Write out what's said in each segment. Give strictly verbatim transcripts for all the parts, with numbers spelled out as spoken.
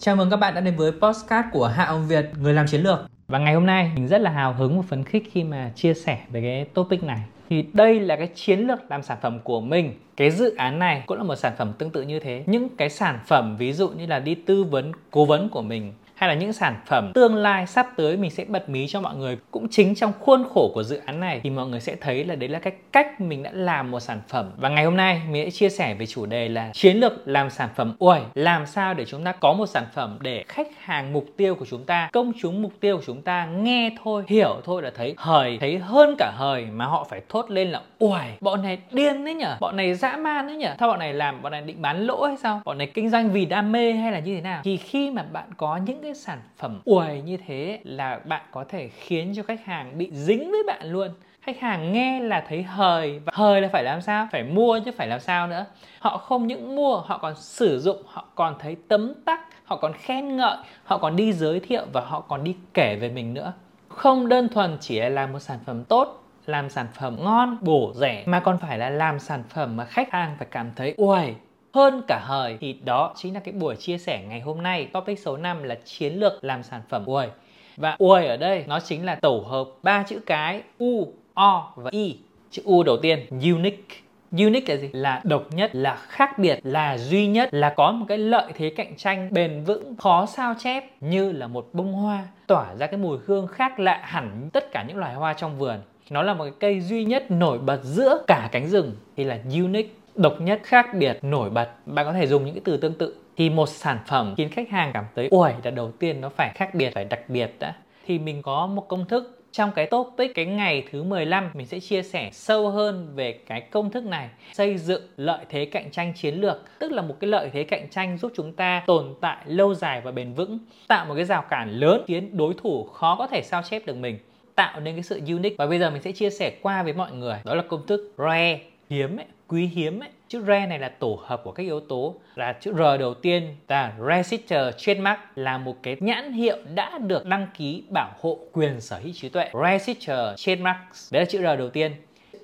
Chào mừng các bạn đã đến với podcast của Hạ Hồng Việt, người làm chiến lược. Và ngày hôm nay mình rất là hào hứng và phấn khích khi mà chia sẻ về cái topic này. Thì đây là cái chiến lược làm sản phẩm của mình. Cái dự án này cũng là một sản phẩm tương tự như thế. Những cái sản phẩm ví dụ như là đi tư vấn, cố vấn của mình, hay là những sản phẩm tương lai sắp tới mình sẽ bật mí cho mọi người. Cũng chính trong khuôn khổ của dự án này thì mọi người sẽ thấy là đấy là cái cách mình đã làm một sản phẩm. Và ngày hôm nay mình sẽ chia sẻ về chủ đề là chiến lược làm sản phẩm u a i. Làm sao để chúng ta có một sản phẩm để khách hàng mục tiêu của chúng ta, công chúng mục tiêu của chúng ta nghe thôi, hiểu thôi là thấy hời, thấy hơn cả hời mà họ phải thốt lên là u a i. Bọn này điên đấy nhở, bọn này dã man đấy nhở, sao bọn này làm, bọn này định bán lỗ hay sao, bọn này kinh doanh vì đam mê hay là như thế nào. Thì khi mà bạn có những cái Cái sản phẩm u a i như thế là bạn có thể khiến cho khách hàng bị dính với bạn luôn. Khách hàng nghe là thấy hời, và hời là phải làm sao? Phải mua chứ phải làm sao nữa. Họ không những mua, họ còn sử dụng, họ còn thấy tấm tắc, họ còn khen ngợi, họ còn đi giới thiệu và họ còn đi kể về mình nữa. Không đơn thuần chỉ là làm một sản phẩm tốt, làm sản phẩm ngon, bổ rẻ, mà còn phải là làm sản phẩm mà khách hàng phải cảm thấy u a i hơn cả hời. Thì đó chính là cái buổi chia sẻ ngày hôm nay. Topic số năm là chiến lược làm sản phẩm u a i. Và u a i ở đây nó chính là tổ hợp ba chữ cái U, O và I. Chữ U đầu tiên, unique. Unique là gì? Là độc nhất, là khác biệt, là duy nhất, là có một cái lợi thế cạnh tranh bền vững, khó sao chép, như là một bông hoa tỏa ra cái mùi hương khác lạ hẳn tất cả những loài hoa trong vườn. Nó là một cái cây duy nhất nổi bật giữa cả cánh rừng, thì là unique. Độc nhất, khác biệt, nổi bật. Bạn có thể dùng những cái từ tương tự. Thì một sản phẩm khiến khách hàng cảm tới ui là đầu tiên nó phải khác biệt, phải đặc biệt đã. Thì mình có một công thức. Trong cái topic cái ngày thứ mười lăm mình sẽ chia sẻ sâu hơn về cái công thức này. Xây dựng lợi thế cạnh tranh chiến lược, tức là một cái lợi thế cạnh tranh giúp chúng ta tồn tại lâu dài và bền vững, tạo một cái rào cản lớn khiến đối thủ khó có thể sao chép được mình, tạo nên cái sự unique. Và bây giờ mình sẽ chia sẻ qua với mọi người. Đó là công thức rare, hiếm ấy, quý hiếm ấy. Chữ rare này là tổ hợp của các yếu tố. Là chữ R đầu tiên là registered trademark, là một cái nhãn hiệu đã được đăng ký bảo hộ quyền sở hữu trí tuệ. Registered trademark, đấy là chữ R đầu tiên.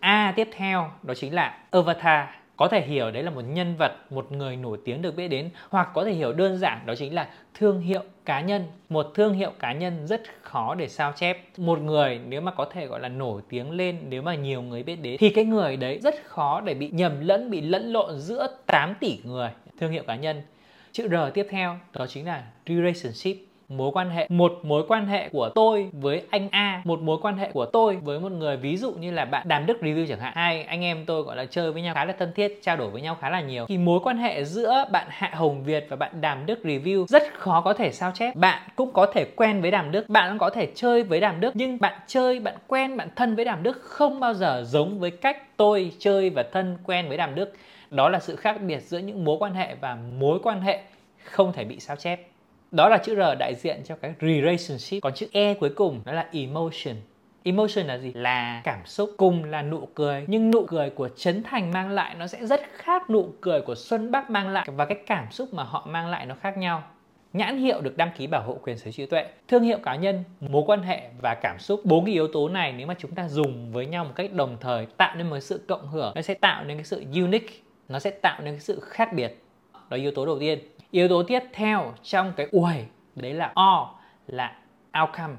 A tiếp theo đó chính là avatar. Có thể hiểu đấy là một nhân vật, một người nổi tiếng được biết đến, hoặc có thể hiểu đơn giản đó chính là thương hiệu cá nhân. Một thương hiệu cá nhân rất khó để sao chép. Một người nếu mà có thể gọi là nổi tiếng lên, nếu mà nhiều người biết đến, thì cái người đấy rất khó để bị nhầm lẫn, bị lẫn lộn giữa tám tỷ người. Thương hiệu cá nhân. Chữ R tiếp theo đó chính là relationship, mối quan hệ. Một mối quan hệ của tôi với anh A, một mối quan hệ của tôi với một người, ví dụ như là bạn Đàm Đức Review chẳng hạn. Hai anh em tôi gọi là chơi với nhau khá là thân thiết, trao đổi với nhau khá là nhiều, thì mối quan hệ giữa bạn Hạ Hồng Việt và bạn Đàm Đức Review rất khó có thể sao chép. Bạn cũng có thể quen với Đàm Đức, bạn cũng có thể chơi với Đàm Đức, nhưng bạn chơi, bạn quen, bạn thân với Đàm Đức không bao giờ giống với cách tôi chơi và thân quen với Đàm Đức. Đó là sự khác biệt giữa những mối quan hệ, và mối quan hệ không thể bị sao chép. Đó là chữ R đại diện cho cái relationship. Còn chữ E cuối cùng đó là emotion. Emotion là gì? Là cảm xúc. Cùng là nụ cười, nhưng nụ cười của Trấn Thành mang lại nó sẽ rất khác nụ cười của Xuân Bắc mang lại, và cái cảm xúc mà họ mang lại nó khác nhau. Nhãn hiệu được đăng ký bảo hộ quyền sở hữu trí tuệ, thương hiệu cá nhân, mối quan hệ và cảm xúc. Bốn cái yếu tố này nếu mà chúng ta dùng với nhau một cách đồng thời, tạo nên một sự cộng hưởng, nó sẽ tạo nên cái sự unique, nó sẽ tạo nên cái sự khác biệt. Đó là yếu tố đầu tiên. Yếu tố tiếp theo trong cái u a i đấy là O, là outcome.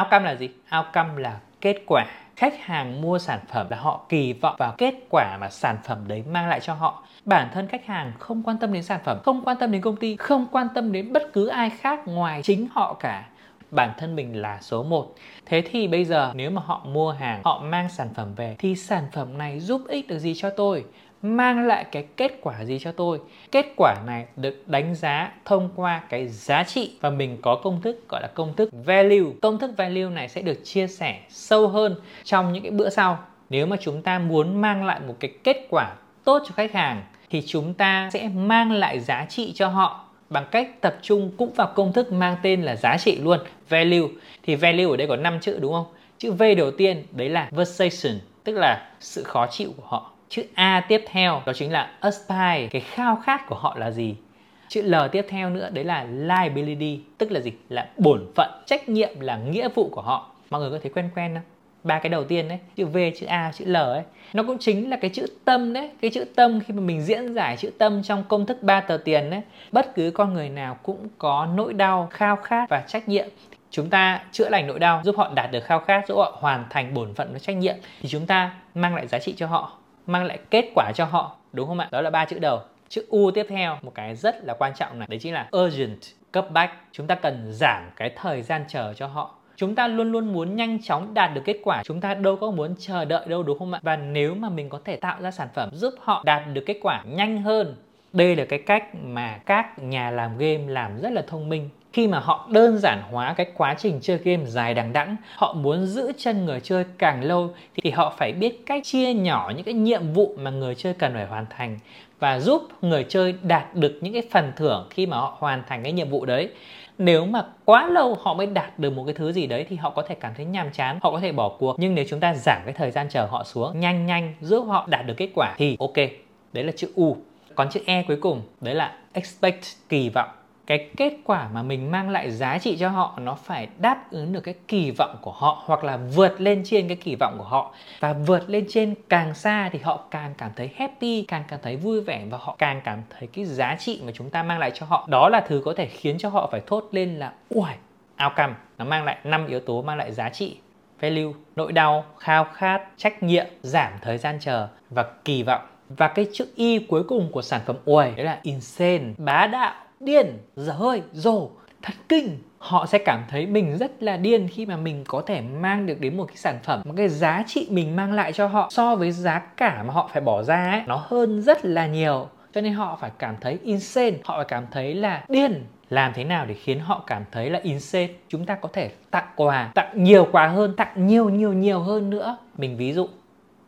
Outcome là gì? Outcome là kết quả. Khách hàng mua sản phẩm là họ kỳ vọng vào kết quả mà sản phẩm đấy mang lại cho họ. Bản thân khách hàng không quan tâm đến sản phẩm, không quan tâm đến công ty, không quan tâm đến bất cứ ai khác ngoài chính họ cả. Bản thân mình là số một. Thế thì bây giờ nếu mà họ mua hàng, họ mang sản phẩm về, thì sản phẩm này giúp ích được gì cho tôi? Mang lại cái kết quả gì cho tôi? Kết quả này được đánh giá thông qua cái giá trị, và mình có công thức gọi là công thức value. Công thức value này sẽ được chia sẻ sâu hơn trong những cái bữa sau. Nếu mà chúng ta muốn mang lại một cái kết quả tốt cho khách hàng, thì chúng ta sẽ mang lại giá trị cho họ bằng cách tập trung cũng vào công thức mang tên là giá trị luôn, value. Thì value ở đây có năm chữ đúng không? Chữ V đầu tiên đấy là vexation, tức là sự khó chịu của họ. Chữ A tiếp theo đó chính là aspire, cái khao khát của họ là gì. Chữ L tiếp theo nữa đấy là liability, tức là gì? Là bổn phận, trách nhiệm, là nghĩa vụ của họ. Mọi người có thấy quen quen không? ba cái đầu tiên đấy, chữ V, chữ A, chữ L ấy, nó cũng chính là cái chữ tâm đấy. Cái chữ tâm, khi mà mình diễn giải chữ tâm trong công thức ba tờ tiền đấy, bất cứ con người nào cũng có nỗi đau, khao khát và trách nhiệm. Chúng ta chữa lành nỗi đau, giúp họ đạt được khao khát, giúp họ hoàn thành bổn phận và trách nhiệm, thì chúng ta mang lại giá trị cho họ, mang lại kết quả cho họ, đúng không ạ? Đó là ba chữ đầu. Chữ U tiếp theo, một cái rất là quan trọng này, đấy chính là urgent, cấp bách. Chúng ta cần giảm cái thời gian chờ cho họ. Chúng ta luôn luôn muốn nhanh chóng đạt được kết quả, chúng ta đâu có muốn chờ đợi đâu, đúng không ạ? Và nếu mà mình có thể tạo ra sản phẩm giúp họ đạt được kết quả nhanh hơn, đây là cái cách mà các nhà làm game làm rất là thông minh. Khi mà họ đơn giản hóa cái quá trình chơi game dài đằng đẵng, họ muốn giữ chân người chơi càng lâu thì họ phải biết cách chia nhỏ những cái nhiệm vụ mà người chơi cần phải hoàn thành và giúp người chơi đạt được những cái phần thưởng khi mà họ hoàn thành cái nhiệm vụ đấy. Nếu mà quá lâu họ mới đạt được một cái thứ gì đấy thì họ có thể cảm thấy nhàm chán, họ có thể bỏ cuộc. Nhưng nếu chúng ta giảm cái thời gian chờ họ xuống, nhanh nhanh giúp họ đạt được kết quả thì ok. Đấy là chữ U. Còn chữ E cuối cùng, đấy là expect, kỳ vọng. Cái kết quả mà mình mang lại giá trị cho họ nó phải đáp ứng được cái kỳ vọng của họ, hoặc là vượt lên trên cái kỳ vọng của họ. Và vượt lên trên càng xa thì họ càng cảm thấy happy, càng cảm thấy vui vẻ, và họ càng cảm thấy cái giá trị mà chúng ta mang lại cho họ, đó là thứ có thể khiến cho họ phải thốt lên là uầy. Outcome, nó mang lại năm yếu tố mang lại giá trị: value, nỗi đau, khao khát, trách nhiệm, giảm thời gian chờ và kỳ vọng. Và cái chữ Y cuối cùng của sản phẩm uầy, đấy là insane, bá đạo, điên, dở hơi, rồ, thật kinh. Họ sẽ cảm thấy mình rất là điên khi mà mình có thể mang được đến một cái sản phẩm, một cái giá trị mình mang lại cho họ so với giá cả mà họ phải bỏ ra ấy, nó hơn rất là nhiều. Cho nên họ phải cảm thấy insane, họ phải cảm thấy là điên. Làm thế nào để khiến họ cảm thấy là insane? Chúng ta có thể tặng quà, tặng nhiều quà hơn, tặng nhiều nhiều nhiều hơn nữa. Mình ví dụ,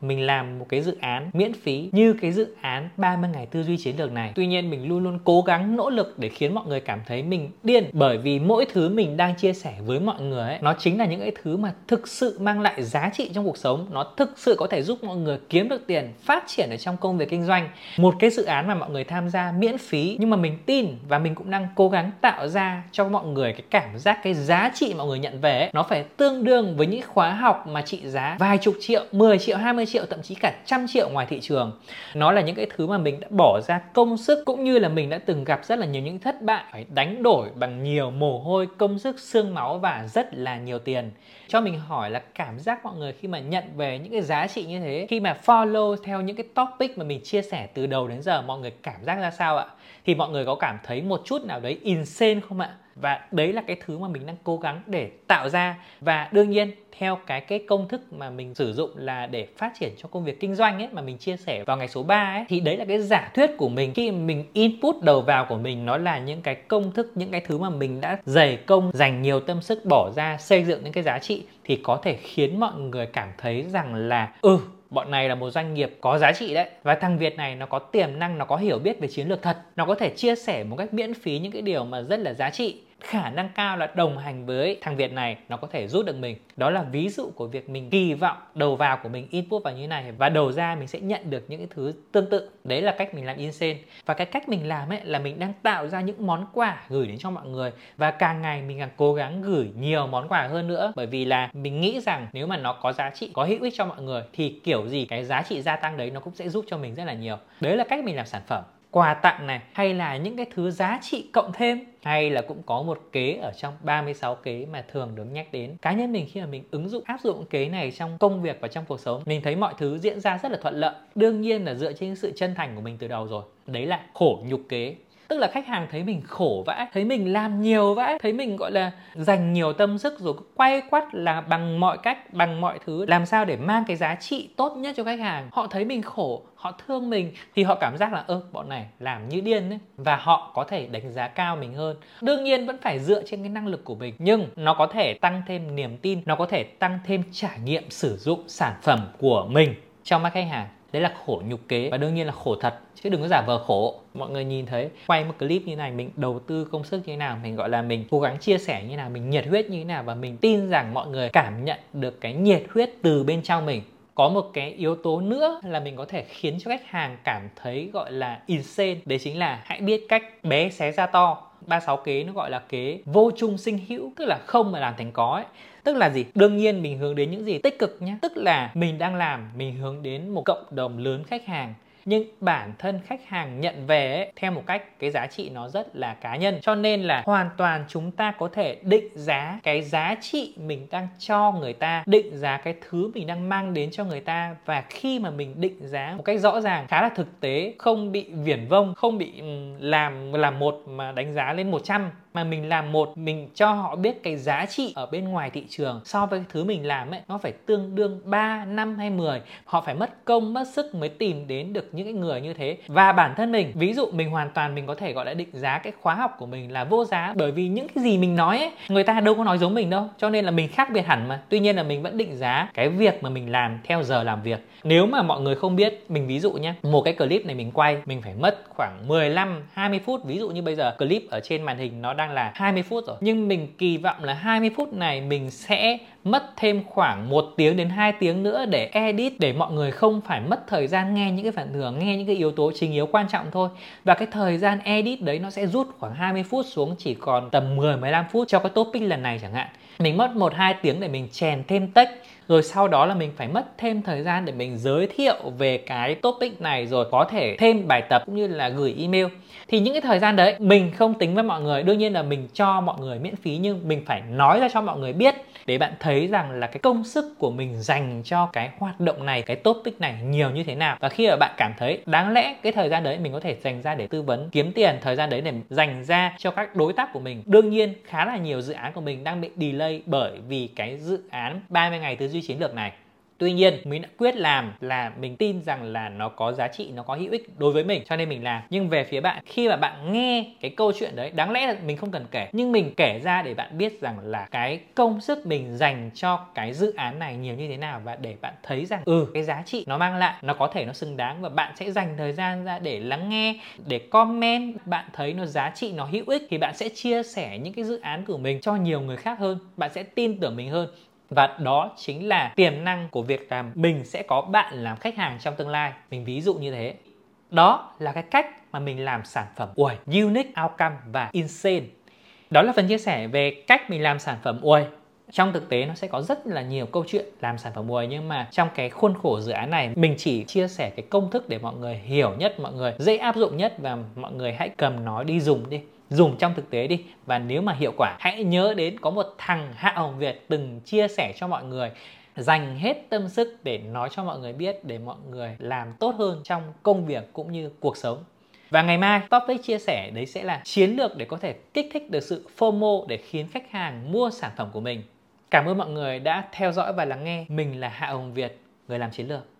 mình làm một cái dự án miễn phí như cái dự án ba mươi ngày tư duy chiến lược này. Tuy nhiên mình luôn luôn cố gắng nỗ lực để khiến mọi người cảm thấy mình điên, bởi vì mỗi thứ mình đang chia sẻ với mọi người ấy, nó chính là những cái thứ mà thực sự mang lại giá trị trong cuộc sống. Nó thực sự có thể giúp mọi người kiếm được tiền, phát triển ở trong công việc kinh doanh. Một cái dự án mà mọi người tham gia miễn phí, nhưng mà mình tin và mình cũng đang cố gắng tạo ra cho mọi người cái cảm giác, cái giá trị mọi người nhận về ấy, nó phải tương đương với những khóa học mà trị giá vài chục triệu, mười triệu, hai mươi triệu, thậm chí cả trăm triệu ngoài thị trường. Nó là những cái thứ mà mình đã bỏ ra công sức, cũng như là mình đã từng gặp rất là nhiều những thất bại, phải đánh đổi bằng nhiều mồ hôi, công sức, xương máu và rất là nhiều tiền. Cho mình hỏi là cảm giác mọi người khi mà nhận về những cái giá trị như thế, khi mà follow theo những cái topic mà mình chia sẻ từ đầu đến giờ, mọi người cảm giác ra sao ạ? Thì mọi người có cảm thấy một chút nào đấy insane không ạ? Và đấy là cái thứ mà mình đang cố gắng để tạo ra. Và đương nhiên theo cái, cái công thức mà mình sử dụng là để phát triển cho công việc kinh doanh ấy, mà mình chia sẻ vào ngày số ba ấy, thì đấy là cái giả thuyết của mình. Khi mình input đầu vào của mình, nó là những cái công thức, những cái thứ mà mình đã dày công, dành nhiều tâm sức bỏ ra xây dựng những cái giá trị, thì có thể khiến mọi người cảm thấy rằng là ừ, bọn này là một doanh nghiệp có giá trị đấy. Và thằng Việt này nó có tiềm năng, nó có hiểu biết về chiến lược thật, nó có thể chia sẻ một cách miễn phí những cái điều mà rất là giá trị. Khả năng cao là đồng hành với thằng Việt này, nó có thể giúp được mình. Đó là ví dụ của việc mình kỳ vọng đầu vào của mình input vào như thế này, và đầu ra mình sẽ nhận được những cái thứ tương tự. Đấy là cách mình làm insane. Và cái cách mình làm ấy là mình đang tạo ra những món quà gửi đến cho mọi người, và càng ngày mình càng cố gắng gửi nhiều món quà hơn nữa, bởi vì là mình nghĩ rằng nếu mà nó có giá trị, có hữu ích cho mọi người thì kiểu gì cái giá trị gia tăng đấy nó cũng sẽ giúp cho mình rất là nhiều. Đấy là cách mình làm sản phẩm. Quà tặng này, hay là những cái thứ giá trị cộng thêm, hay là cũng có một kế ở trong ba mươi sáu kế mà thường được nhắc đến. Cá nhân mình khi mà mình ứng dụng, áp dụng kế này trong công việc và trong cuộc sống, mình thấy mọi thứ diễn ra rất là thuận lợi. Đương nhiên là dựa trên sự chân thành của mình từ đầu rồi. Đấy là khổ nhục kế. Tức là khách hàng thấy mình khổ vãi, thấy mình làm nhiều vãi, thấy mình gọi là dành nhiều tâm sức rồi, quay quắt là bằng mọi cách, bằng mọi thứ làm sao để mang cái giá trị tốt nhất cho khách hàng. Họ thấy mình khổ, họ thương mình thì họ cảm giác là ơ, bọn này làm như điên ấy, và họ có thể đánh giá cao mình hơn. Đương nhiên vẫn phải dựa trên cái năng lực của mình, nhưng nó có thể tăng thêm niềm tin, nó có thể tăng thêm trải nghiệm sử dụng sản phẩm của mình trong mắt khách hàng. Đấy là khổ nhục kế, và đương nhiên là khổ thật, chứ đừng có giả vờ khổ. Mọi người nhìn thấy quay một clip như này, mình đầu tư công sức như thế nào, mình gọi là mình cố gắng chia sẻ như thế nào, mình nhiệt huyết như thế nào, và mình tin rằng mọi người cảm nhận được cái nhiệt huyết từ bên trong mình. Có một cái yếu tố nữa là mình có thể khiến cho khách hàng cảm thấy gọi là insane, đấy chính là hãy biết cách bé xé ra to. ba mươi sáu kế nó gọi là kế vô chung sinh hữu, tức là không mà làm thành có ấy. Tức là gì? Đương nhiên mình hướng đến những gì tích cực nhé. Tức là mình đang làm, mình hướng đến một cộng đồng lớn khách hàng. Nhưng bản thân khách hàng nhận về ấy, theo một cách cái giá trị nó rất là cá nhân. Cho nên là hoàn toàn chúng ta có thể định giá cái giá trị mình đang cho người ta, định giá cái thứ mình đang mang đến cho người ta. Và khi mà mình định giá một cách rõ ràng, khá là thực tế, không bị viển vông, không bị làm làm một mà đánh giá lên một trăm, mà mình làm một, mình cho họ biết cái giá trị ở bên ngoài thị trường so với cái thứ mình làm ấy, nó phải tương đương ba, năm hay mười. Họ phải mất công, mất sức mới tìm đến được những cái người như thế. Và bản thân mình, ví dụ mình hoàn toàn mình có thể gọi là định giá cái khóa học của mình là vô giá, bởi vì những cái gì mình nói ấy, người ta đâu có nói giống mình đâu, cho nên là mình khác biệt hẳn mà. Tuy nhiên là mình vẫn định giá cái việc mà mình làm theo giờ làm việc. Nếu mà mọi người không biết, mình ví dụ nhé, một cái clip này mình quay, mình phải mất khoảng mười lăm, hai mươi phút. Ví dụ như bây giờ clip ở trên màn hình nó đang là hai mươi phút rồi, nhưng mình kỳ vọng là hai mươi phút này mình sẽ mất thêm khoảng một tiếng đến hai tiếng nữa để edit, để mọi người không phải mất thời gian nghe những cái phần thưởng, nghe những cái yếu tố chính yếu quan trọng thôi. Và cái thời gian edit đấy nó sẽ rút khoảng hai mươi phút xuống chỉ còn tầm mười đến mười lăm phút cho cái topic lần này chẳng hạn. Mình mất một đến hai tiếng để mình chèn thêm text, rồi sau đó là mình phải mất thêm thời gian để mình giới thiệu về cái topic này, rồi có thể thêm bài tập cũng như là gửi email. Thì những cái thời gian đấy mình không tính với mọi người. Đương nhiên là mình cho mọi người miễn phí, nhưng mình phải nói ra cho mọi người biết để bạn thấy rằng là cái công sức của mình dành cho cái hoạt động này, cái topic này nhiều như thế nào. Và khi mà bạn cảm thấy đáng lẽ cái thời gian đấy mình có thể dành ra để tư vấn, kiếm tiền, thời gian đấy để dành ra cho các đối tác của mình. Đương nhiên khá là nhiều dự án của mình đang bị delay bởi vì cái dự án ba mươi ngày tư duy chiến lược này. Tuy nhiên mình đã quyết làm là mình tin rằng là nó có giá trị, nó có hữu ích đối với mình, cho nên mình làm. Nhưng về phía bạn, khi mà bạn nghe cái câu chuyện đấy, đáng lẽ là mình không cần kể, nhưng mình kể ra để bạn biết rằng là cái công sức mình dành cho cái dự án này nhiều như thế nào, và để bạn thấy rằng ừ, cái giá trị nó mang lại nó có thể nó xứng đáng, và bạn sẽ dành thời gian ra để lắng nghe, để comment. Bạn thấy nó giá trị, nó hữu ích thì bạn sẽ chia sẻ những cái dự án của mình cho nhiều người khác hơn, bạn sẽ tin tưởng mình hơn. Và đó chính là tiềm năng của việc làm, mình sẽ có bạn làm khách hàng trong tương lai. Mình ví dụ như thế. Đó là cái cách mà mình làm sản phẩm u i, Unique Outcome và Insane. Đó là phần chia sẻ về cách mình làm sản phẩm u i. Trong thực tế nó sẽ có rất là nhiều câu chuyện làm sản phẩm u i, nhưng mà trong cái khuôn khổ dự án này mình chỉ chia sẻ cái công thức để mọi người hiểu nhất, mọi người dễ áp dụng nhất, và mọi người hãy cầm nó đi dùng đi. Dùng trong thực tế đi, và nếu mà hiệu quả hãy nhớ đến có một thằng Hạ Hồng Việt từng chia sẻ cho mọi người, dành hết tâm sức để nói cho mọi người biết, để mọi người làm tốt hơn trong công việc cũng như cuộc sống. Và ngày mai topic chia sẻ đấy sẽ là chiến lược để có thể kích thích được sự phô mô để khiến khách hàng mua sản phẩm của mình. Cảm ơn mọi người đã theo dõi và lắng nghe. Mình là Hạ Hồng Việt, người làm chiến lược.